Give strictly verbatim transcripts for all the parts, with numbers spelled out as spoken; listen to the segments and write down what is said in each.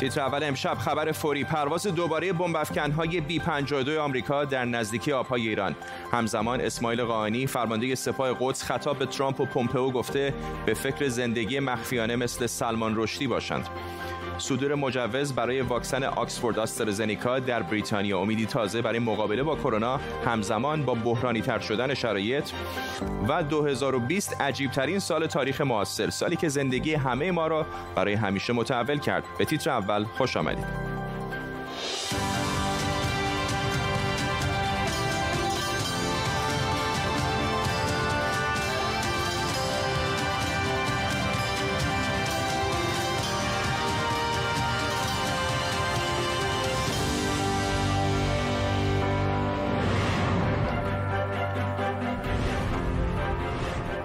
تیتر اول امشب: خبر فوری پرواز دوباره بمب‌افکن‌های بی پنجاه و دو آمریکا در نزدیکی آب‌های ایران. همزمان اسماعیل قاآنی فرمانده سپاه قدس خطاب به ترامپ و پمپئو گفته به فکر زندگی مخفیانه مثل سلمان رشدی باشند. صدور مجوز برای واکسن آکسفورد آسترازنکا در بریتانیا، امیدی تازه برای مقابله با کرونا همزمان با بحرانی تر شدن شرایط. و دو هزار و بیست عجیب ترین سال تاریخ معاصر، سالی که زندگی همه ما را برای همیشه متحول کرد. به تیتر اول خوش آمدید.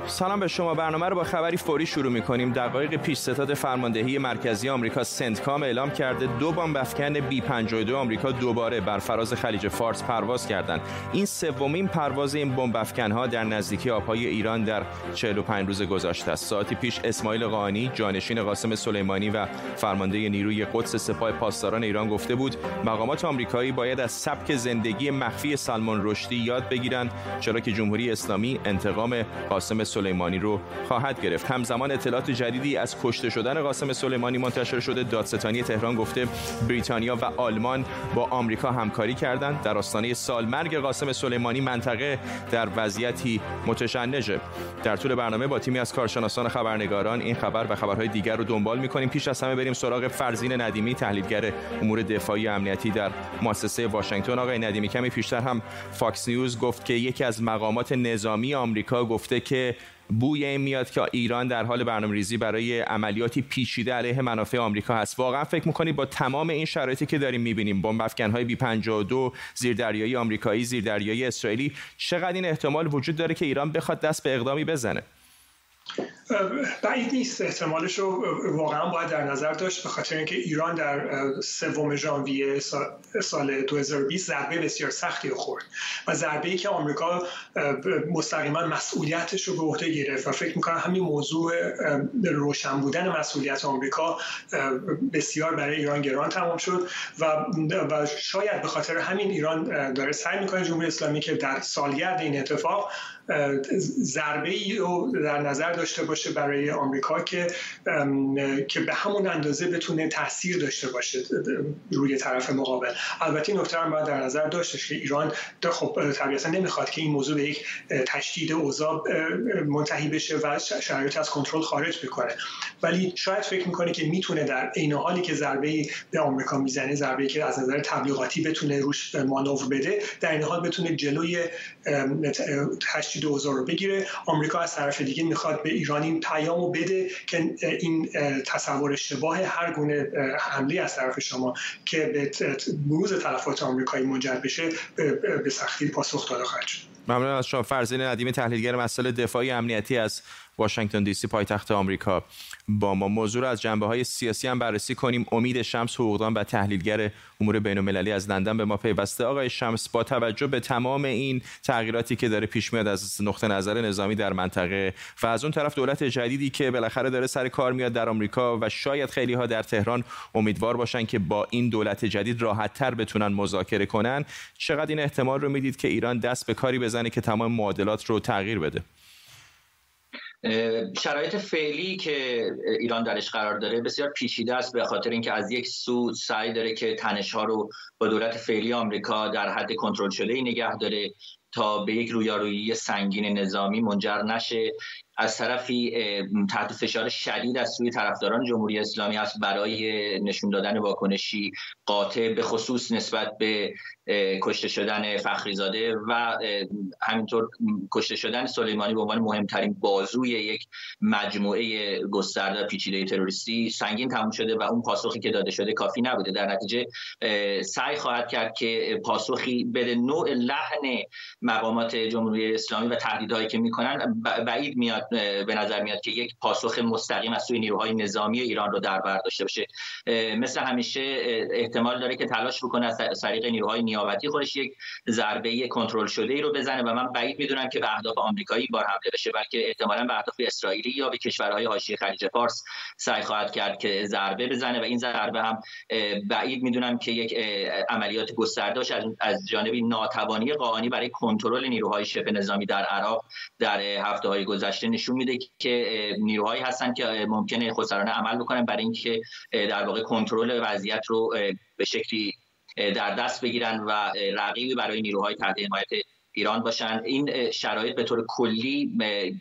سلام به شما. برنامه رو با خبری فوری شروع می‌کنیم. دقایق پیش ستاد فرماندهی مرکزی آمریکا سنتکام اعلام کرده دو بمب افکن بی پنجاه و دو آمریکا دوباره بر فراز خلیج فارس پرواز کردند. این سومین پرواز این بمب افکن‌ها در نزدیکی آب‌های ایران در چهل و پنج روز گذشته است. ساعتی پیش اسماعیل قاآنی، جانشین قاسم سلیمانی و فرمانده نیروی قدس سپاه پاسداران ایران گفته بود مقامات آمریکایی باید از سبک زندگی مخفی سلمان رشدی یاد بگیرند، چرا که جمهوری اسلامی انتقام قاسم سلیمانی رو خواهد گرفت. همزمان اطلاعات جدیدی از کشته شدن قاسم سلیمانی منتشر شده. دادستانی تهران گفته بریتانیا و آلمان با آمریکا همکاری کردند. در آستانه سالمرگ قاسم سلیمانی منطقه در وضعیتی متشنجه. در طول برنامه با تیمی از کارشناسان خبرنگاران این خبر و خبرهای دیگر رو دنبال می‌کنیم. پیش از همه بریم سراغ فرزین ندیمی، تحلیلگر امور دفاعی و امنیتی در مؤسسه واشنگتن. آقای ندیمی، کمی پیشتر هم فاکس نیوز گفت که یکی از مقامات نظامی آمریکا گفته که بوی این میاد که ایران در حال برنامه‌ریزی برای عملیاتی پیچیده علیه منافع آمریکا هست. واقعا فکر می‌کنید با تمام این شرایطی که داریم می‌بینیم، بمب افکن‌های بی پنجاه و دو، زیردریایی آمریکایی، زیردریایی اسرائیلی، چقدر این احتمال وجود داره که ایران بخواد دست به اقدامی بزنه؟ بعید نیست. احتمالش رو واقعا باید در نظر داشت، به خاطر اینکه ایران در سوم ژانویه سال دو هزار و بیست ضربه بسیار سختی خورد و ضربه‌ای که آمریکا مستقیما مسئولیتش رو به عهده گرفت و فکر می‌کنم همین موضوع روشن بودن مسئولیت آمریکا بسیار برای ایران گران تمام شد و و شاید به خاطر همین ایران داره سعی می‌کنه جمهوری اسلامی که در سالگرد این اتفاق ضربه‌ای رو در نظر داشته باشه برای آمریکا که که به همون اندازه بتونه تاثیر داشته باشه روی طرف مقابل. البته این نکته هم باید در نظر داشتش که ایران خب طبیعتا نمیخواد که این موضوع به یک تشدید اوضاع منتهی بشه و شرایط از کنترل خارج بکنه، ولی شاید فکر میکنه که میتونه در عین حالی که ضربه‌ای به آمریکا میزنه، ضربه‌ای که از نظر تبلیغاتی بتونه روش مانور بده، در این حال بتونه جلوی تشدید اوضاع رو بگیره. آمریکا از طرف دیگه میخواد به ایران این پیامو بده که این تصور اشتباه هر گونه حمله از طرف شما که به بروز تلفات آمریکایی منجر بشه به سختی پاسخ داده خواهد شد. ممنون از شما فرزین ندیمی، تحلیلگر مسائل دفاعی امنیتی از واشنگتن دی سی پایتخت آمریکا با ما. موضوع را از جنبه‌های سیاسی هم بررسی کنیم. امید شمس، حقوقدان و تحلیلگر امور بین‌المللی از لندن به ما پیوسته. آقای شمس، با توجه به تمام این تغییراتی که داره پیش میاد از نقطه نظر نظامی در منطقه و از اون طرف دولت جدیدی که بالاخره داره سر کار میاد در آمریکا و شاید خیلی ها در تهران امیدوار باشن که با این دولت جدید راحت‌تر بتونن مذاکره کنن، چقدر این احتمال رو میدید که ایران دست به کاری بزنه که تمام معادلات رو تغییر بده؟ شرایط فعلی که ایران درش قرار داره بسیار پیچیده است، به خاطر اینکه از یک سو سعی داره که تنش‌ها رو با دولت فعلی آمریکا در حد کنترل شده‌ای نگه داره تا به یک رویارویی سنگین نظامی منجر نشه. از طرفی تحت فشار شدید از سوی طرفداران جمهوری اسلامی است برای نشون دادن واکنشی قاطع، به خصوص نسبت به کشته شدن فخری‌زاده و همینطور کشته شدن سلیمانی به عنوان مهمترین بازوی یک مجموعه گسترده پیچیده تروریستی سنگین تموم شده و اون پاسخی که داده شده کافی نبوده. در نتیجه سعی خواهد کرد که پاسخی بده. نوع لحن مقامات جمهوری اسلامی و تهدیدهایی که میکنن، بعید میاد به نظر میاد که یک پاسخ مستقیم از سوی نیروهای نظامی ایران رو در بر داشته باشه. مثل همیشه احتمال داره که تلاش بکنه از طریق نیروهای نیابتی خودش یک ضربه کنترل شده ای رو بزنه و من بعید میدونم که به اهداف آمریکایی بار حمله بشه، بلکه احتمالاً به اهداف اسرائیلی یا به کشورهای حاشیه خلیج فارس سعی خواهد کرد که ضربه بزنه و این ضربه هم بعید میدونم که یک عملیات گسترده از جانب ناتوانی قاآنی برای کنترل نیروهای شبه نظامی در عراق در هفته‌های گذشته نشون میده که نیروهایی هستن که ممکنه خسرانه عمل بکنن برای اینکه در واقع کنترل وضعیت رو به شکلی در دست بگیرن و رقیبی برای نیروهای تحت حمایت ایران باشن. این شرایط به طور کلی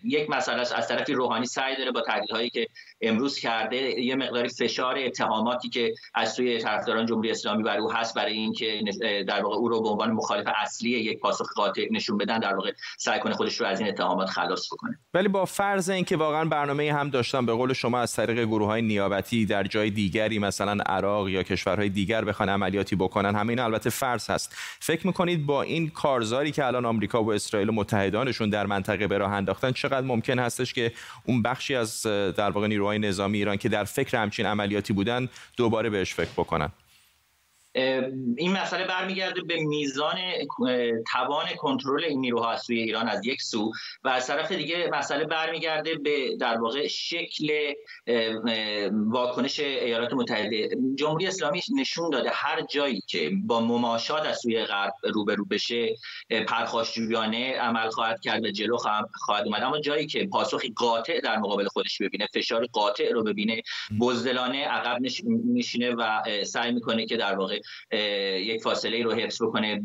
یک مسئله است. از طرفی روحانی سعی داره با تحلیل‌هایی که امروز کرده یه مقداری فشار اتهاماتی که از سوی طرفداران جمهوری اسلامی بر او هست برای اینکه در واقع او رو به عنوان مخالف اصلی یک پاسخ قاطع نشون بدن، در واقع سعی کنه خودش رو از این اتهامات خلاص بکنه. ولی با فرض اینکه واقعا برنامه هم داشتن به قول شما از طریق گروه‌های نیابتی در جای دیگری مثلا عراق یا کشورهای دیگر بخوان عملیاتی بکنن، همه اینا البته فرض هست، فکر می‌کنید با این کارزاری که الان آمریکا و اسرائیل و متحدانشون در منطقه به راه انداختن چقدر ممکن هستش که اون بخشی از در واقع نیروهای نظامی ایران که در فکر همچین عملیاتی بودن دوباره بهش فکر بکنن؟ این مسئله برمیگرده به میزان توان کنترل این نیروها از سوی ایران از یک سو و از طرف دیگه مسئله برمیگرده به در واقع شکل واکنش ایالات متحده. جمهوری اسلامی نشون داده هر جایی که با مماشات از سوی غرب روبرو بشه پرخاشجویانه عمل خواهد کرد و جلو خواهد اومد، اما جایی که پاسخی قاطع در مقابل خودش ببینه، فشار قاطع رو ببینه، بزدلانه عقب میشینه و سعی میکنه که در واقع یک فاصله رو حفظ بکنه.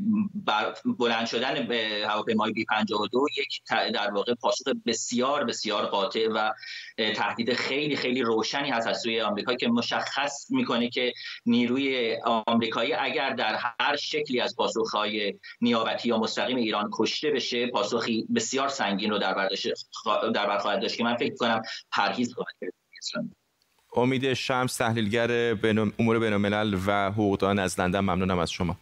بلند شدن به هواپیمای بی پنجاه و دو یک در واقع پاسخ بسیار بسیار قاطع و تهدید خیلی خیلی روشنی هست از سوی آمریکا که مشخص میکنه که نیروی آمریکایی اگر در هر شکلی از پاسخهای نیابتی یا مستقیم ایران کشته بشه پاسخی بسیار سنگین رو در بر خواهد داشت که من فکر کنم پرهیز خواهد کرد. امید شمس، تحلیلگر امور بین الملل و حقوقدان از لندن، ممنونم از شما.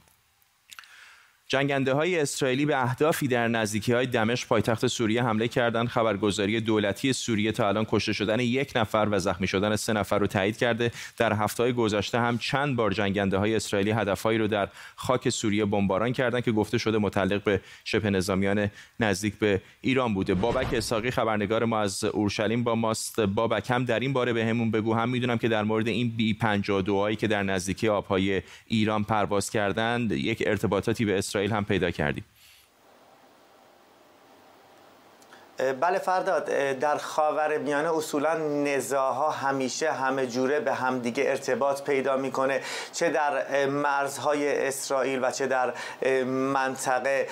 جنگنده‌های اسرائیلی به اهدافی در نزدیکی‌های دمشق پایتخت سوریه حمله کردند. خبرگزاری دولتی سوریه تا الان کشته شدن یک نفر و زخمی شدن سه نفر رو تایید کرده. در هفته‌های گذشته هم چند بار جنگنده‌های اسرائیلی هدفهایی رو در خاک سوریه بمباران کردند که گفته شده متعلق به شبه نظامیان نزدیک به ایران بوده. بابک اسحاقی خبرنگار ما از اورشلیم با ماست. بابک، هم در این باره بهمون بگو، هم میدونم که در مورد این بی پنجاه و دوهایی که در نزدیکی آب‌های ایران پرواز کردند یک ارتباطاتی به اسرائیل هم پیدا کردیم. بله فرداد، در خاورمیانه اصولا نزاع‌ها همیشه همه جوره به همدیگه ارتباط پیدا میکنه، چه در مرزهای اسرائیل و چه در منطقه.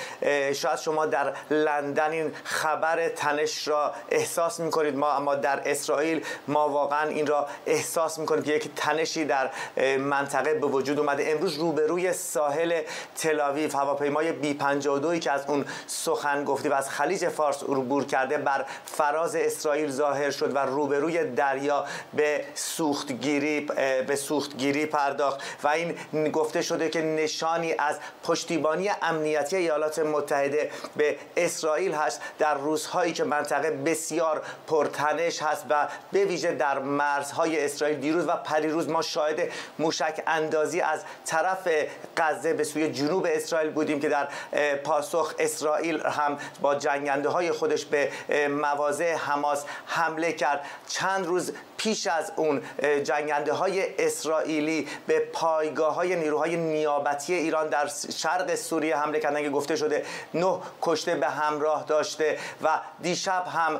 شاید شما در لندن این خبر تنش را احساس میکنید، ما اما در اسرائیل ما واقعا این را احساس میکنیم که یک تنشی در منطقه به وجود اومده. امروز روبروی ساحل تل‌آویو هواپیمای بی پنجاه و دویی که از اون سخن گفتیم از خلیج فارس عبور بر فراز اسرائیل ظاهر شد و روبروی دریا به سوختگیری به سوختگیری پرداخت و این گفته شده که نشانی از پشتیبانی امنیتی ایالات متحده به اسرائیل هست در روزهایی که منطقه بسیار پرتنش هست و به ویژه در مرزهای اسرائیل. دیروز و پریروز ما شاهد موشک اندازی از طرف غزه به سوی جنوب اسرائیل بودیم که در پاسخ اسرائیل هم با جنگنده‌های خودش به مواضع حماس حمله کرد. چند روز پیش از اون جنگنده‌های اسرائیلی به پایگاه‌های نیروهای نیابتی ایران در شرق سوریه حمله کردن که گفته شده نه کشته به همراه داشته و دیشب هم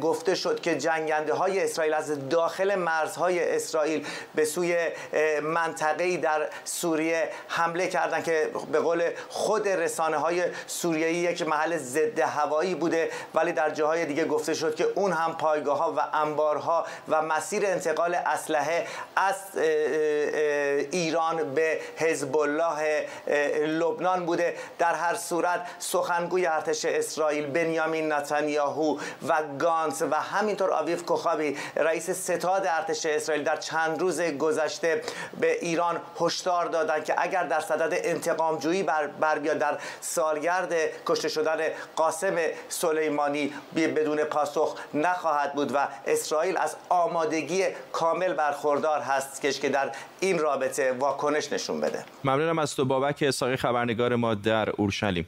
گفته شد که جنگنده‌های اسرائیل از داخل مرزهای اسرائیل به سوی منطقه‌ای در سوریه حمله کردن که به قول خود رسانه‌های سوریه‌ای یک محل ضد هوایی بوده ولی در جاهای دیگه گفته شد که اون هم پایگاه ها و انبارها و مسیر انتقال اسلحه از ایران به حزب الله لبنان بوده. در هر صورت سخنگوی ارتش اسرائیل بنیامین نتانیاهو و گانت و همینطور آویف کوخابی رئیس ستاد ارتش اسرائیل در چند روز گذشته به ایران هشدار دادند که اگر در صدد انتقام جویی بر, بر بیاد در سالگرد کشته شدن قاسم سلیمانی بدون پاسخ نخواهد بود و اسرائیل از آمادگی کامل برخوردار هست که در این رابطه واکنش نشون بده. ممنونم از تو بابک اسحاقی خبرنگار ما در اورشلیم.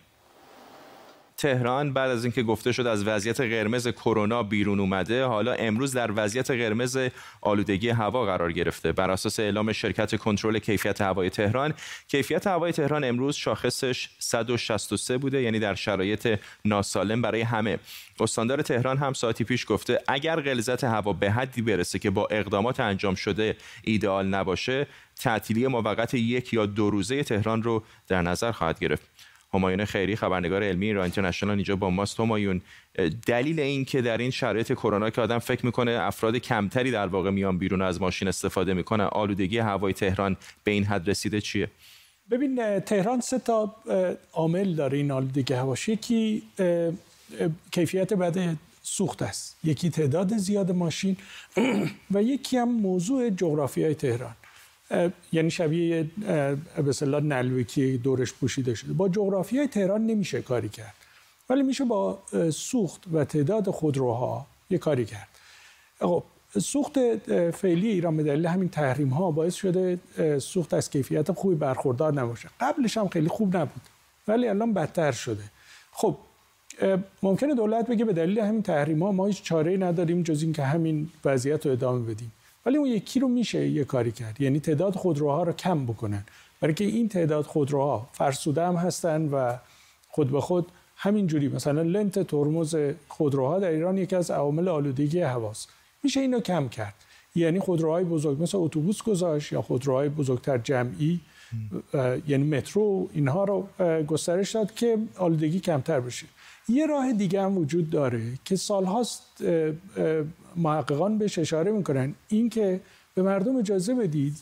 تهران بعد از اینکه گفته شد از وضعیت قرمز کرونا بیرون اومده، حالا امروز در وضعیت قرمز آلودگی هوا قرار گرفته. بر اساس اعلام شرکت کنترل کیفیت هوای تهران، کیفیت هوای تهران امروز شاخصش صد و شصت و سه بوده، یعنی در شرایط ناسالم برای همه. استاندار تهران هم ساعتی پیش گفته اگر غلظت هوا به حدی برسه که با اقدامات انجام شده ایدئال نباشه، تعطیلی موقت یک یا دو روزه تهران رو در نظر خواهد گرفت. همایون خیری خبرنگار علمی ایران اینترنشنال اینجا با ماست. همایون، دلیل این که در این شرایط کرونا که آدم فکر میکنه افراد کمتری در واقع میان بیرون از ماشین استفاده میکنه، آلودگی هوای تهران به این حد رسیده چیه؟ ببین، تهران سه تا عامل داره این آلودگی هواش. یکی کیفیت بعد سوخت است، یکی تعداد زیاد ماشین و یکی هم موضوع جغرافیای تهران، یعنی شبیه به اصطلاح نلوی که دورش پوشیده شده. با جغرافیای تهران نمیشه کاری کرد، ولی میشه با سوخت و تعداد خودروها یک کاری کرد. خب سوخت فعلی ایران به دلیل همین تحریم ها باعث شده سوخت از کیفیت خوبی برخوردار نباشه. قبلش هم خیلی خوب نبود ولی الان بدتر شده. خب ممکنه دولت بگه به دلیل همین تحریم ها ما هیچ چاره‌ای نداریم جز اینکه همین وضعیت رو ادامه بدیم، ولی اون یکی رو میشه یه کاری کرد، یعنی تعداد خودروها رو کم بکنن، برای که این تعداد خودروها فرسوده هم هستن و خود به خود همینجوری مثلا لنت ترمز خودروها در ایران یکی از عوامل آلودگی هواست. میشه اینو کم کرد، یعنی خودروهای بزرگ مثل اتوبوس گذاشت یا خودروهای بزرگتر جمعی یعنی مترو، اینها رو گسترش داد که آلودگی کمتر بشه. یه راه دیگه هم وجود داره که سالهاست محققان بهش اشاره میکنن، این که به مردم اجازه بدید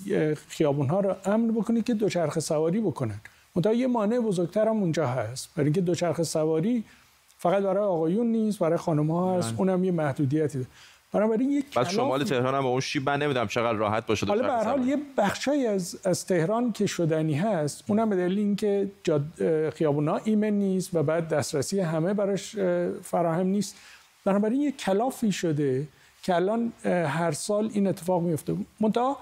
خیابونها رو امن بکنید که دوچرخه سواری بکنن. منتها یه مانع بزرگتر هم اونجا هست، برای اینکه دوچرخه سواری فقط برای آقایون نیست، برای خانم‌ها هست، اونم یه محدودیتی داره. بنابراین یک بعد شمال تهران هم با اون شیب نمیدونم چقدر راحت باشه. حالا به هر حال یه بخشی از از تهران که شدنی هست، اونم به دلیل اینکه خیابونا ایمن نیست و بعد دسترسی همه براش فراهم نیست. بنابراین یه کلافی شده که الان هر سال این اتفاق میفته. منتها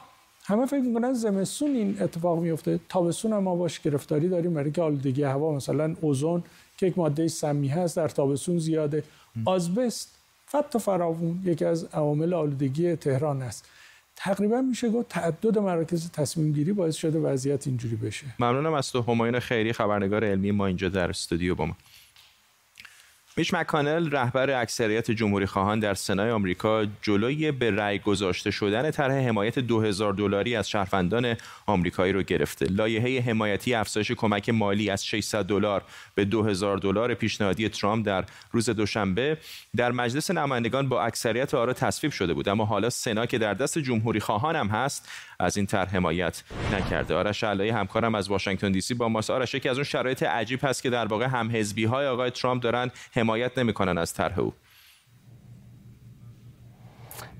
همه فکر میکنن زمستون این اتفاق میفته، تابستون هم ما باش گرفتاری داریم، برای که آلودگی هوا مثلا اوزون که یک ماده سمی هست در تابستون زیاده، آزبست حتی فراوون یکی از عوامل آلودگی تهران است. تقریبا میشه گفت تعدد مراکز تصمیم گیری باعث شده وضعیت اینجوری بشه. ممنونم از تو همایون خیری خبرنگار علمی ما اینجا در استودیو با ما. میچ مککانل رهبر اکثریت جمهوری خواهان در سنای آمریکا جلوی به رأی گذاشته شدن طرح حمایت دو هزار دلاری از شهروندان آمریکایی رو گرفته. لایحه حمایتی افزایش کمک مالی از ششصد دلار به دو هزار دلار پیشنهادی ترامپ در روز دوشنبه در مجلس نمایندگان با اکثریت آرا تصویب شده بود، اما حالا سنا که در دست جمهوری خواهان هم هست از این طرح حمایت نکرده. آرش علایی همکارم از واشنگتن دی سی با ماست. آرش، یکی از اون شرایط عجیب هست که در واقع هم حزبی های آقای ترامپ دارن حمایت نمی‌کنن از طرح او.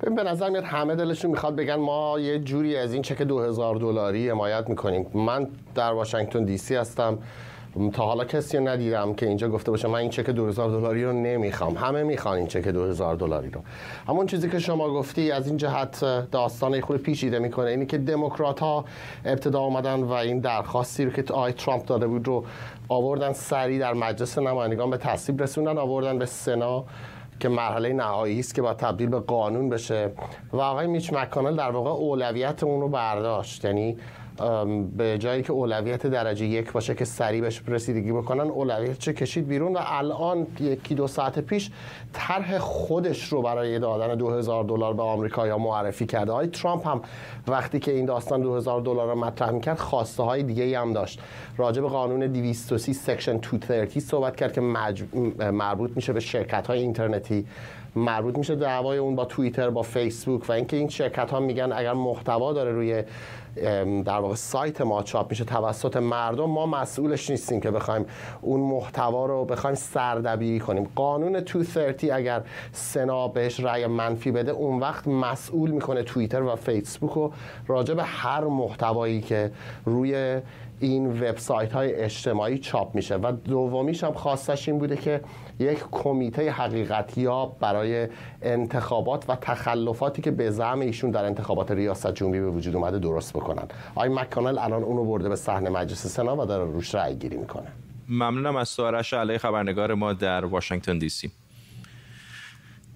به نظر میاد همه دلشون میخواد بگن ما یه جوری از این چک دو هزار دلاری حمایت میکنیم. من در واشنگتن دی سی هستم، تا حالا کسی ندیدم که اینجا گفته باشه من این چک دو هزار دلاری رو نمیخوام. همه میخوان این چک دو هزار دلاری رو. همون چیزی که شما گفتی از این جهت داستان خود پیچیده میکنه، اینی که دموکرات ها ابتدا اومدن و این درخواستی رو که آقای ترامپ داده بود رو آوردن سریع در مجلس نمایندگان به تصویب رسوندن، آوردن به سنا که مرحله نهایی است که باید تبدیل به قانون بشه و آقای میچ مککانل در واقع اولویت اون رو برداشت، یعنی به جایی که اولویت درجه یک باشه که سریع بهش رسیدگی بکنن، اولویت چه کشید بیرون و الان یکی دو ساعت پیش طرح خودش رو برای دادن دو هزار دلار به آمریکایی‌ها معرفی کرده. آقای ترامپ هم وقتی که این داستان دو هزار دلار رو مطرح می‌کرد خواسته های دیگه‌ای هم داشت. راجع به قانون دویست و سی سیکشن دویست و سی صحبت کرد که مج... مربوط میشه به شرکت‌های اینترنتی، مربوط میشه دعوای اون با توییتر، با فیسبوک و اینکه این شرکت‌ها میگن اگر محتوا داره روی در واقع سایت ما چاپ میشه توسط مردم، ما مسئولش نیستیم که بخوایم اون محتوا رو بخوایم سردبیری کنیم. قانون دویست و سی اگر سنا بهش رأی منفی بده، اون وقت مسئول میکنه توییتر و فیسبوک رو راجع به هر محتوایی که روی این وبسایت‌های اجتماعی چاپ میشه. و دومیش هم خواستش این بوده که یک کمیته حقیقتیاب برای انتخابات و تخلفاتی که به زعم ایشون در انتخابات ریاست جمهوری به وجود اومده درست بکنن. آقای مککانل الان اون رو برده به صحنه مجلس سنا و داره روش رأی گیری میکنه. ممنونم از آرش علایی، خبرنگار ما در واشنگتن دی سی.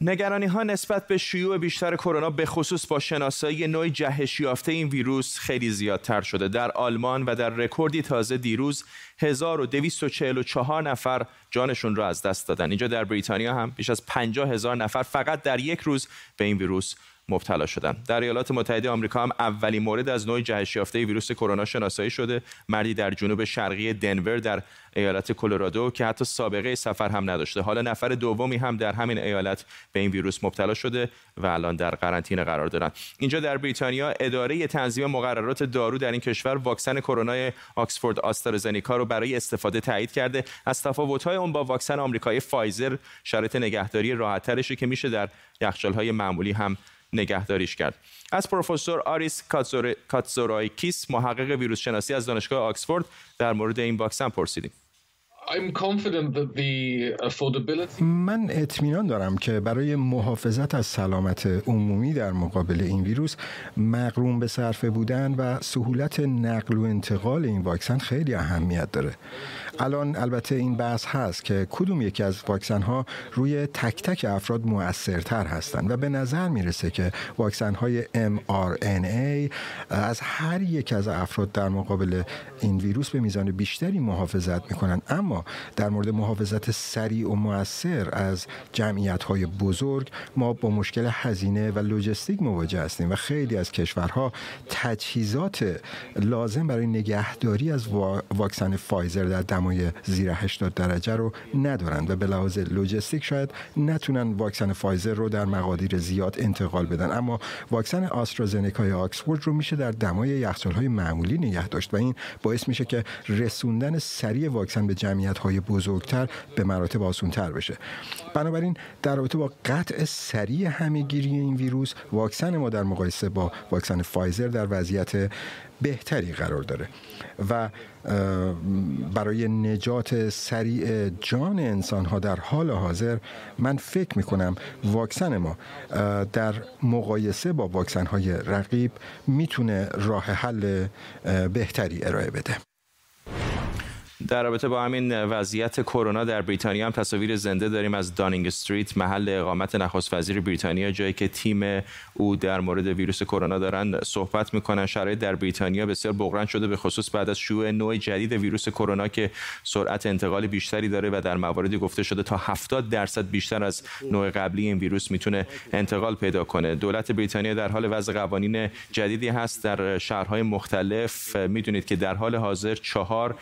نگرانی‌ها نسبت به شیوع بیشتر کرونا به خصوص با شناسایی نوع جهش یافته این ویروس خیلی زیادتر شده. در آلمان و در رکوردی تازه دیروز هزار و دویست و چهل و چهار نفر جانشون را از دست دادن. اینجا در بریتانیا هم بیش از پنجاه هزار نفر فقط در یک روز به این ویروس مبتلا شدن. در ایالات متحده آمریکا هم اولین مورد از نوع جهش یافته ویروس کرونا شناسایی شده، مردی در جنوب شرقی دنور در ایالت کلرادو که حتی سابقه سفر هم نداشته. حالا نفر دومی هم در همین ایالت به این ویروس مبتلا شده و الان در قرنطینه قرار دارند. اینجا در بریتانیا اداره تنظیم مقررات دارو در این کشور واکسن کرونا آکسفورد آسترازنکا رو برای استفاده تایید کرده. از تفاوت‌های اون با واکسن آمریکایی فایزر، شرایط نگهداری راحت‌ترشه که میشه در یخچال‌های معمولی هم نگهداریش کرد. از پروفسور آریس کاتزورایکیس، محقق ویروس شناسی از دانشگاه آکسفورد، در مورد این واکسن پرسیدیم. من اطمینان دارم که برای محافظت از سلامت عمومی در مقابل این ویروس، مقرون به صرفه بودن و سهولت نقل و انتقال این واکسن خیلی اهمیت داره. الان البته این بحث هست که کدوم یکی از واکسن ها روی تک تک افراد مؤثرتر هستند و به نظر میرسه که واکسن های ام آر ان ای از هر یک از افراد در مقابل این ویروس به میزان بیشتری محافظت میکنن، اما در مورد محافظت سریع و مؤثر از جمعیت‌های بزرگ ما با مشکل هزینه و لوجستیک مواجه هستیم و خیلی از کشورها تجهیزات لازم برای نگهداری از واکسن فایزر در دمای زیر هشتاد درجه رو ندارند و به لحاظ لوجستیک شاید نتونن واکسن فایزر رو در مقادیر زیاد انتقال بدن، اما واکسن آسترازنکای آکسفورد رو میشه در دمای یخچال‌های معمولی نگه داشت و این باعث میشه که رسوندن سریع واکسن به جمعیت های بزرگتر به مراتب آسان‌تر بشه. بنابراین در رابطه با قطع سریع همه‌گیری این ویروس، واکسن ما در مقایسه با واکسن فایزر در وضعیت بهتری قرار داره و برای نجات سریع جان انسان‌ها در حال حاضر من فکر می‌کنم واکسن ما در مقایسه با واکسن‌های رقیب می‌تونه راه حل بهتری ارائه بده. در رابطه با همین وضعیت کرونا در بریتانیا هم تصاویر زنده داریم از دانینگ استریت، محل اقامت نخست وزیر بریتانیا، جایی که تیم او در مورد ویروس کرونا دارن صحبت میکنن. شرایط در بریتانیا بسیار بحران شده، به خصوص بعد از شیوع نوع جدید ویروس کرونا که سرعت انتقال بیشتری داره و در مواردی گفته شده تا هفتاد درصد بیشتر از نوع قبلی این ویروس میتونه انتقال پیدا کنه. دولت بریتانیا در حال وضع قوانین جدیدی هست در شهرهای مختلف. میدونید که در حال حاضر چهار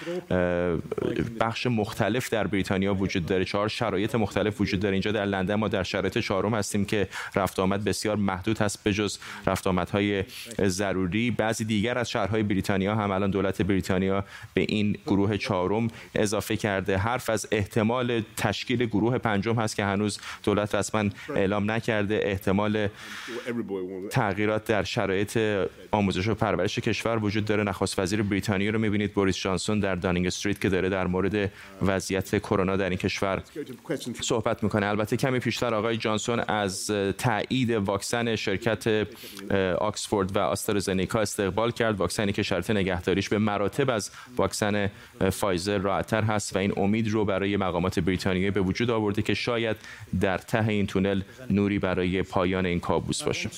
بخش مختلف در بریتانیا وجود داره، چهار شرایط مختلف وجود داره. اینجا در لندن ما در شرایط چهارم هستیم که رفت آمد بسیار محدود هست، به جز رفت آمدهای ضروری. بعضی دیگر از شهرهای بریتانیا هم الان دولت بریتانیا به این گروه چهارم اضافه کرده. حرف از احتمال تشکیل گروه پنجم هست که هنوز دولت رسما اعلام نکرده. احتمال تغییرات در شرایط آموزش و پرورش کشور وجود داره. نخست وزیر بریتانیا رو می‌بینید، بوریس جانسون، در دانینگ استریت که داره در مورد وضعیت کرونا در این کشور صحبت میکنه. البته کمی پیشتر آقای جانسون از تایید واکسن شرکت آکسفورد و آسترازنکا استقبال کرد، واکسنی که شرط نگهداریش به مراتب از واکسن فایزر راحت‌تر هست و این امید رو برای مقامات بریتانیایی به وجود آورده که شاید در ته این تونل نوری برای پایان این کابوس باشه.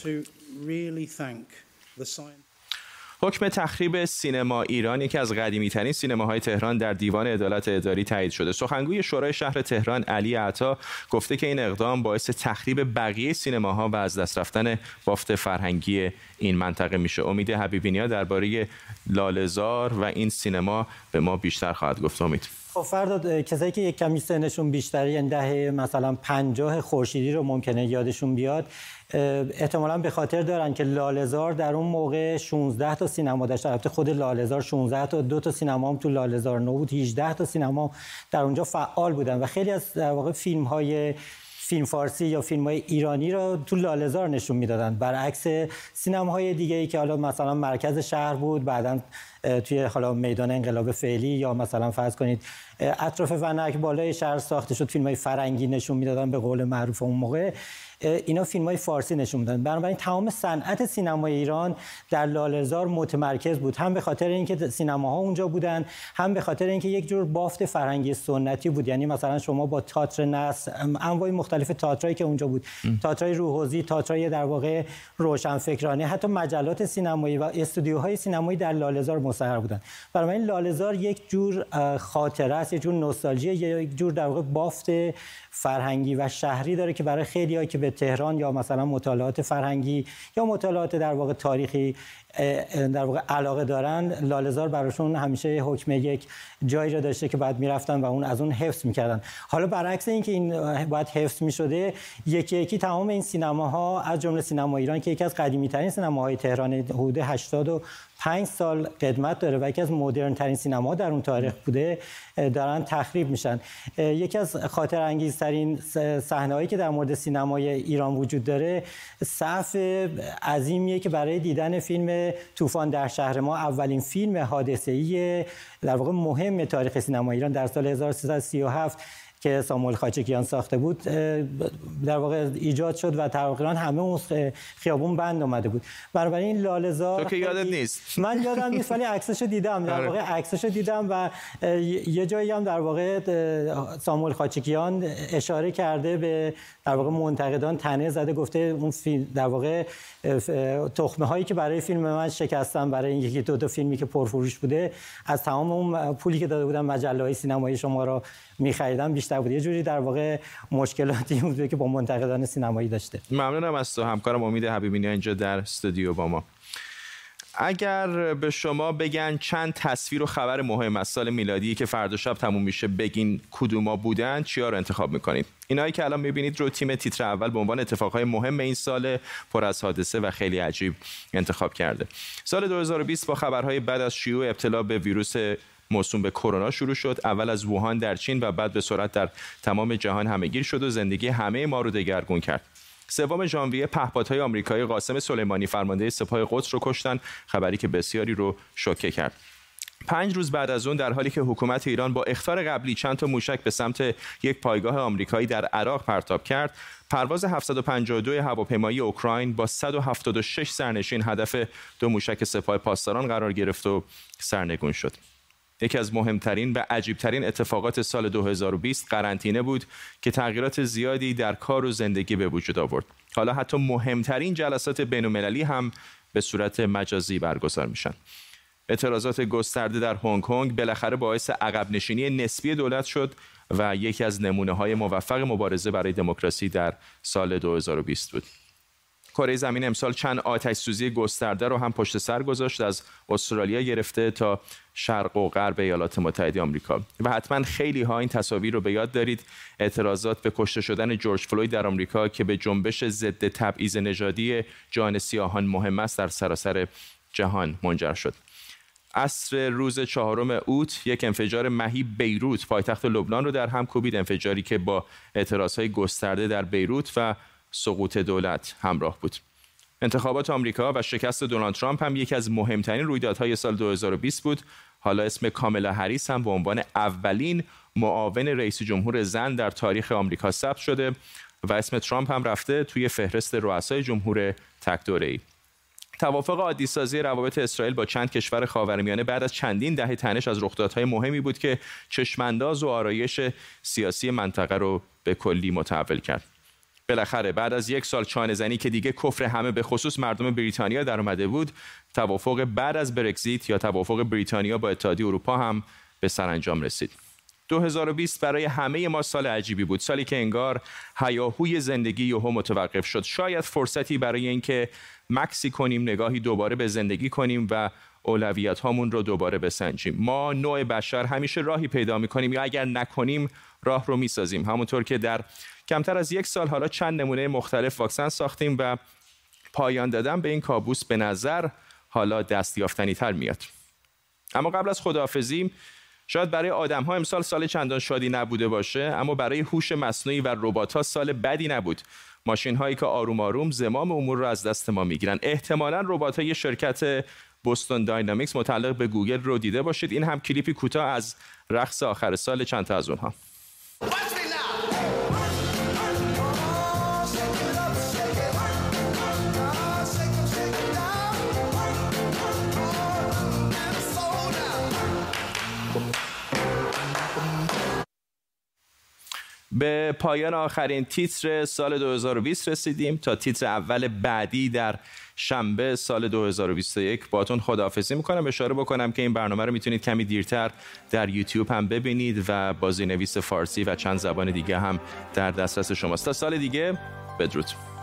حکم تخریب سینما ایران، یکی از قدیمی‌ترین سینماهای تهران، در دیوان عدالت اداری تایید شده. سخنگوی شورای شهر تهران علی عطا گفته که این اقدام باعث تخریب بقیه سینماها و از دست رفتن بافت فرهنگی این منطقه میشه. امید حبیبی نیا درباره لاله‌زار و این سینما به ما بیشتر خواهد گفت. امید. خب فرداد، کسایی که یک کمی سنشون بیشتری، یعنی دهه مثلا پنجاه خورشیدی رو ممکنه یادشون بیاد، احتمالاً به خاطر دارن که لاله‌زار در اون موقع شانزده تا سینما داشت. البته خود لاله‌زار شانزده تا، دو تا سینما هم تو لاله‌زار نو بود، هجده تا سینما در اونجا فعال بودن و خیلی از در واقع فیلم‌های فیلم فارسی یا فیلم‌های ایرانی رو تو لاله‌زار نشون میدادن، برعکس سینماهای دیگه‌ای که حالا مثلا مرکز شهر بود، بعداً توی حالا میدان انقلاب فعلی یا مثلا فرض کنید اطراف ونک بالای شهر ساخته شد، فیلم‌های فرنگی نشون میدادن به قول معروف اون موقع. اینا فیلم‌های فارسی نشون میدادن. بنابراین تمام صنعت سینمای ایران در لاله‌زار متمرکز بود، هم به خاطر اینکه سینماها اونجا بودن، هم به خاطر اینکه یک جور بافت فرهنگی سنتی بود. یعنی مثلا شما با تئاتر نصر، انواع مختلف تئاترایی که اونجا بود، تئاتر روحوزی، تئاتر در واقع روشنفکرانه، حتی مجلات سینمایی و استودیوهای سینمایی در لاله‌زار مسهر بودن. برای این لاله‌زار یک جور خاطره است، یک جور نوستالژی، یک جور در واقع بافت فرهنگی و شهری داره که برای خیلی‌ها که به تهران یا مثلا مطالعات فرهنگی یا مطالعات در واقع تاریخی در واقع علاقه دارن، لاله‌زار براشون همیشه حکم یک جایی را داشته که بعد میرفتن و اون از اون حفظ میکردن. حالا برعکس اینکه این باید حفظ میشده، یکی یکی تمام این سینماها از جمله سینما ایران که یکی از قدیمی ترین سینماهای تهران، حدود هشتاد و پنج سال قدمت داره و یکی از مدرن ترین سینماها در اون تاریخ بوده، دارن تخریب میشن. یکی از خاطر انگیز ترین صحنه‌هایی که در مورد سینمای ایران وجود داره، صف عظیمیه که برای دیدن فیلم طوفان در شهر ما، اولین فیلم حادثه‌ای در واقع مهم تاریخ سینما ایران در سال هزار و سیصد و سی و هفت که سامول خاچیکیان ساخته بود، در واقع ایجاد شد و تقریبا همه اون خیابون بند اومده بود. برابر این لاله‌زار تو که یادت نیست، من یادم نیست ولی عکسشو دیدم، در واقع عکسشو دیدم و یه جایی هم در واقع سامول خاچیکیان اشاره کرده به در واقع منتقدان، طنه زده، گفته اون در واقع تخمه هایی که برای فیلم من شکستم، برای این یکی دو تا فیلمی که پرفروش بوده، از تمام اون پولی که داده بودم مجله‌های سینمایی شما را می‌خریدم بیشتر بود. یه جوری در واقع مشکلاتی بود که با منتقدان سینمایی داشته. ممنونم از تو، همکارم امید حبیبی نیا اینجا در استودیو با ما. اگر به شما بگن چند تصویر و خبر مهم از سال میلادی که فردا شب تموم میشه بگین کدوما بودن، چیا رو انتخاب میکنید؟ اینایی که الان میبینید رو تیم تیتر اول به عنوان اتفاقهای مهم این سال پر از حادثه و خیلی عجیب انتخاب کرده. سال دو هزار و بیست با خبرهای بعد از شیوع ابتلا به ویروس موسوم به کرونا شروع شد. اول از ووهان در چین و بعد به سرعت در تمام جهان همهگیر شد و زندگی همه ما رو دگرگون کرد. سوم ژانویه پهپادهای آمریکایی قاسم سلیمانی فرمانده سپاه قدس رو کشتن، خبری که بسیاری رو شوکه کرد. پنج روز بعد از اون، در حالی که حکومت ایران با اخطار قبلی چند تا موشک به سمت یک پایگاه آمریکایی در عراق پرتاب کرد، پرواز هفتصد و پنجاه و دو هواپیمایی اوکراین با صد و هفتاد و شش سرنشین هدف دو موشک سپاه پاسداران قرار گرفت و سرنگون شد. یکی از مهمترین و عجیبترین اتفاقات سال دو هزار و بیست قرنطینه بود که تغییرات زیادی در کار و زندگی به وجود آورد. حالا حتی مهمترین جلسات بین‌المللی هم به صورت مجازی برگزار میشن. اعتراضات گسترده در هنگ کنگ بالاخره باعث عقب نشینی نسبی دولت شد و یکی از نمونه‌های موفق مبارزه برای دموکراسی در سال دو هزار و بیست بود. کره زمین امسال چند آتش سوزی گسترده رو هم پشت سر گذاشت، از استرالیا گرفته تا شرق و غرب ایالات متحده آمریکا. و حتما خیلی ها این تصاویر رو به یاد دارید، اعتراضات به کشته شدن جورج فلوید در آمریکا که به جنبش ضد تبعیض نژادی جان سیاهان مهم است در سراسر جهان منجر شد. عصر روز چهارم اوت یک انفجار مهیب بیروت پایتخت لبنان رو در هم کوبید، انفجاری که با اعتراضهای گسترده در بیروت و سقوط دولت همراه بود. انتخابات آمریکا و شکست دونالد ترامپ هم یکی از مهمترین رویدادهای سال دو هزار و بیست بود. حالا اسم کاملا هریس هم به عنوان اولین معاون رئیس جمهور زن در تاریخ آمریکا ثبت شده و اسم ترامپ هم رفته توی فهرست رؤسای جمهور تک دوره‌ای. توافق عادی‌سازی روابط اسرائیل با چند کشور خاورمیانه بعد از چندین دهه تنش از رخدادهای مهمی بود که چشم‌انداز و آرایش سیاسی منطقه رو به کلی متحول کرد. بالاخره بعد از یک سال چانه زنی که دیگه کفر همه به خصوص مردم بریتانیا در اومده بود، توافق بعد از برگزیت یا توافق بریتانیا با اتحادیه اروپا هم به سرانجام رسید. دو هزار و بیست برای همه ما سال عجیبی بود، سالی که انگار هیاهوی زندگی یهو متوقف شد. شاید فرصتی برای اینکه مکسی کنیم، نگاهی دوباره به زندگی کنیم و اولویت هامون رو دوباره بسنجیم. ما نوع بشر همیشه راهی پیدا می‌کنیم یا اگر نکنیم راه رو می‌سازیم. همونطور که در کمتر از یک سال حالا چند نمونه مختلف واکسن ساختیم و پایان دادن به این کابوس به نظر حالا دستیافتنی‌تر میاد. اما قبل از خداحافظی، شاید برای آدم‌ها امسال سال چندان شادی نبوده باشه، اما برای هوش مصنوعی و ربات‌ها سال بدی نبود. ماشین‌هایی که آروم آروم زمام امور رو از دست ما می‌گیرن. احتمالاً ربات‌های شرکت بوستون داینامیکس متعلق به گوگل رو دیده باشید. این هم کلیپی کوتاه از رقص آخر سال چند تا از اونها. به پایان آخرین تیتر سال دو هزار و بیست رسیدیم. تا تیتر اول بعدی در شنبه سال دو هزار و بیست و یک باهاتون خداحافظی میکنم. اشاره بکنم که این برنامه رو میتونید کمی دیرتر در یوتیوب هم ببینید و بازی نویس فارسی و چند زبان دیگه هم در دسترس شماست. تا سال دیگه، بدرود.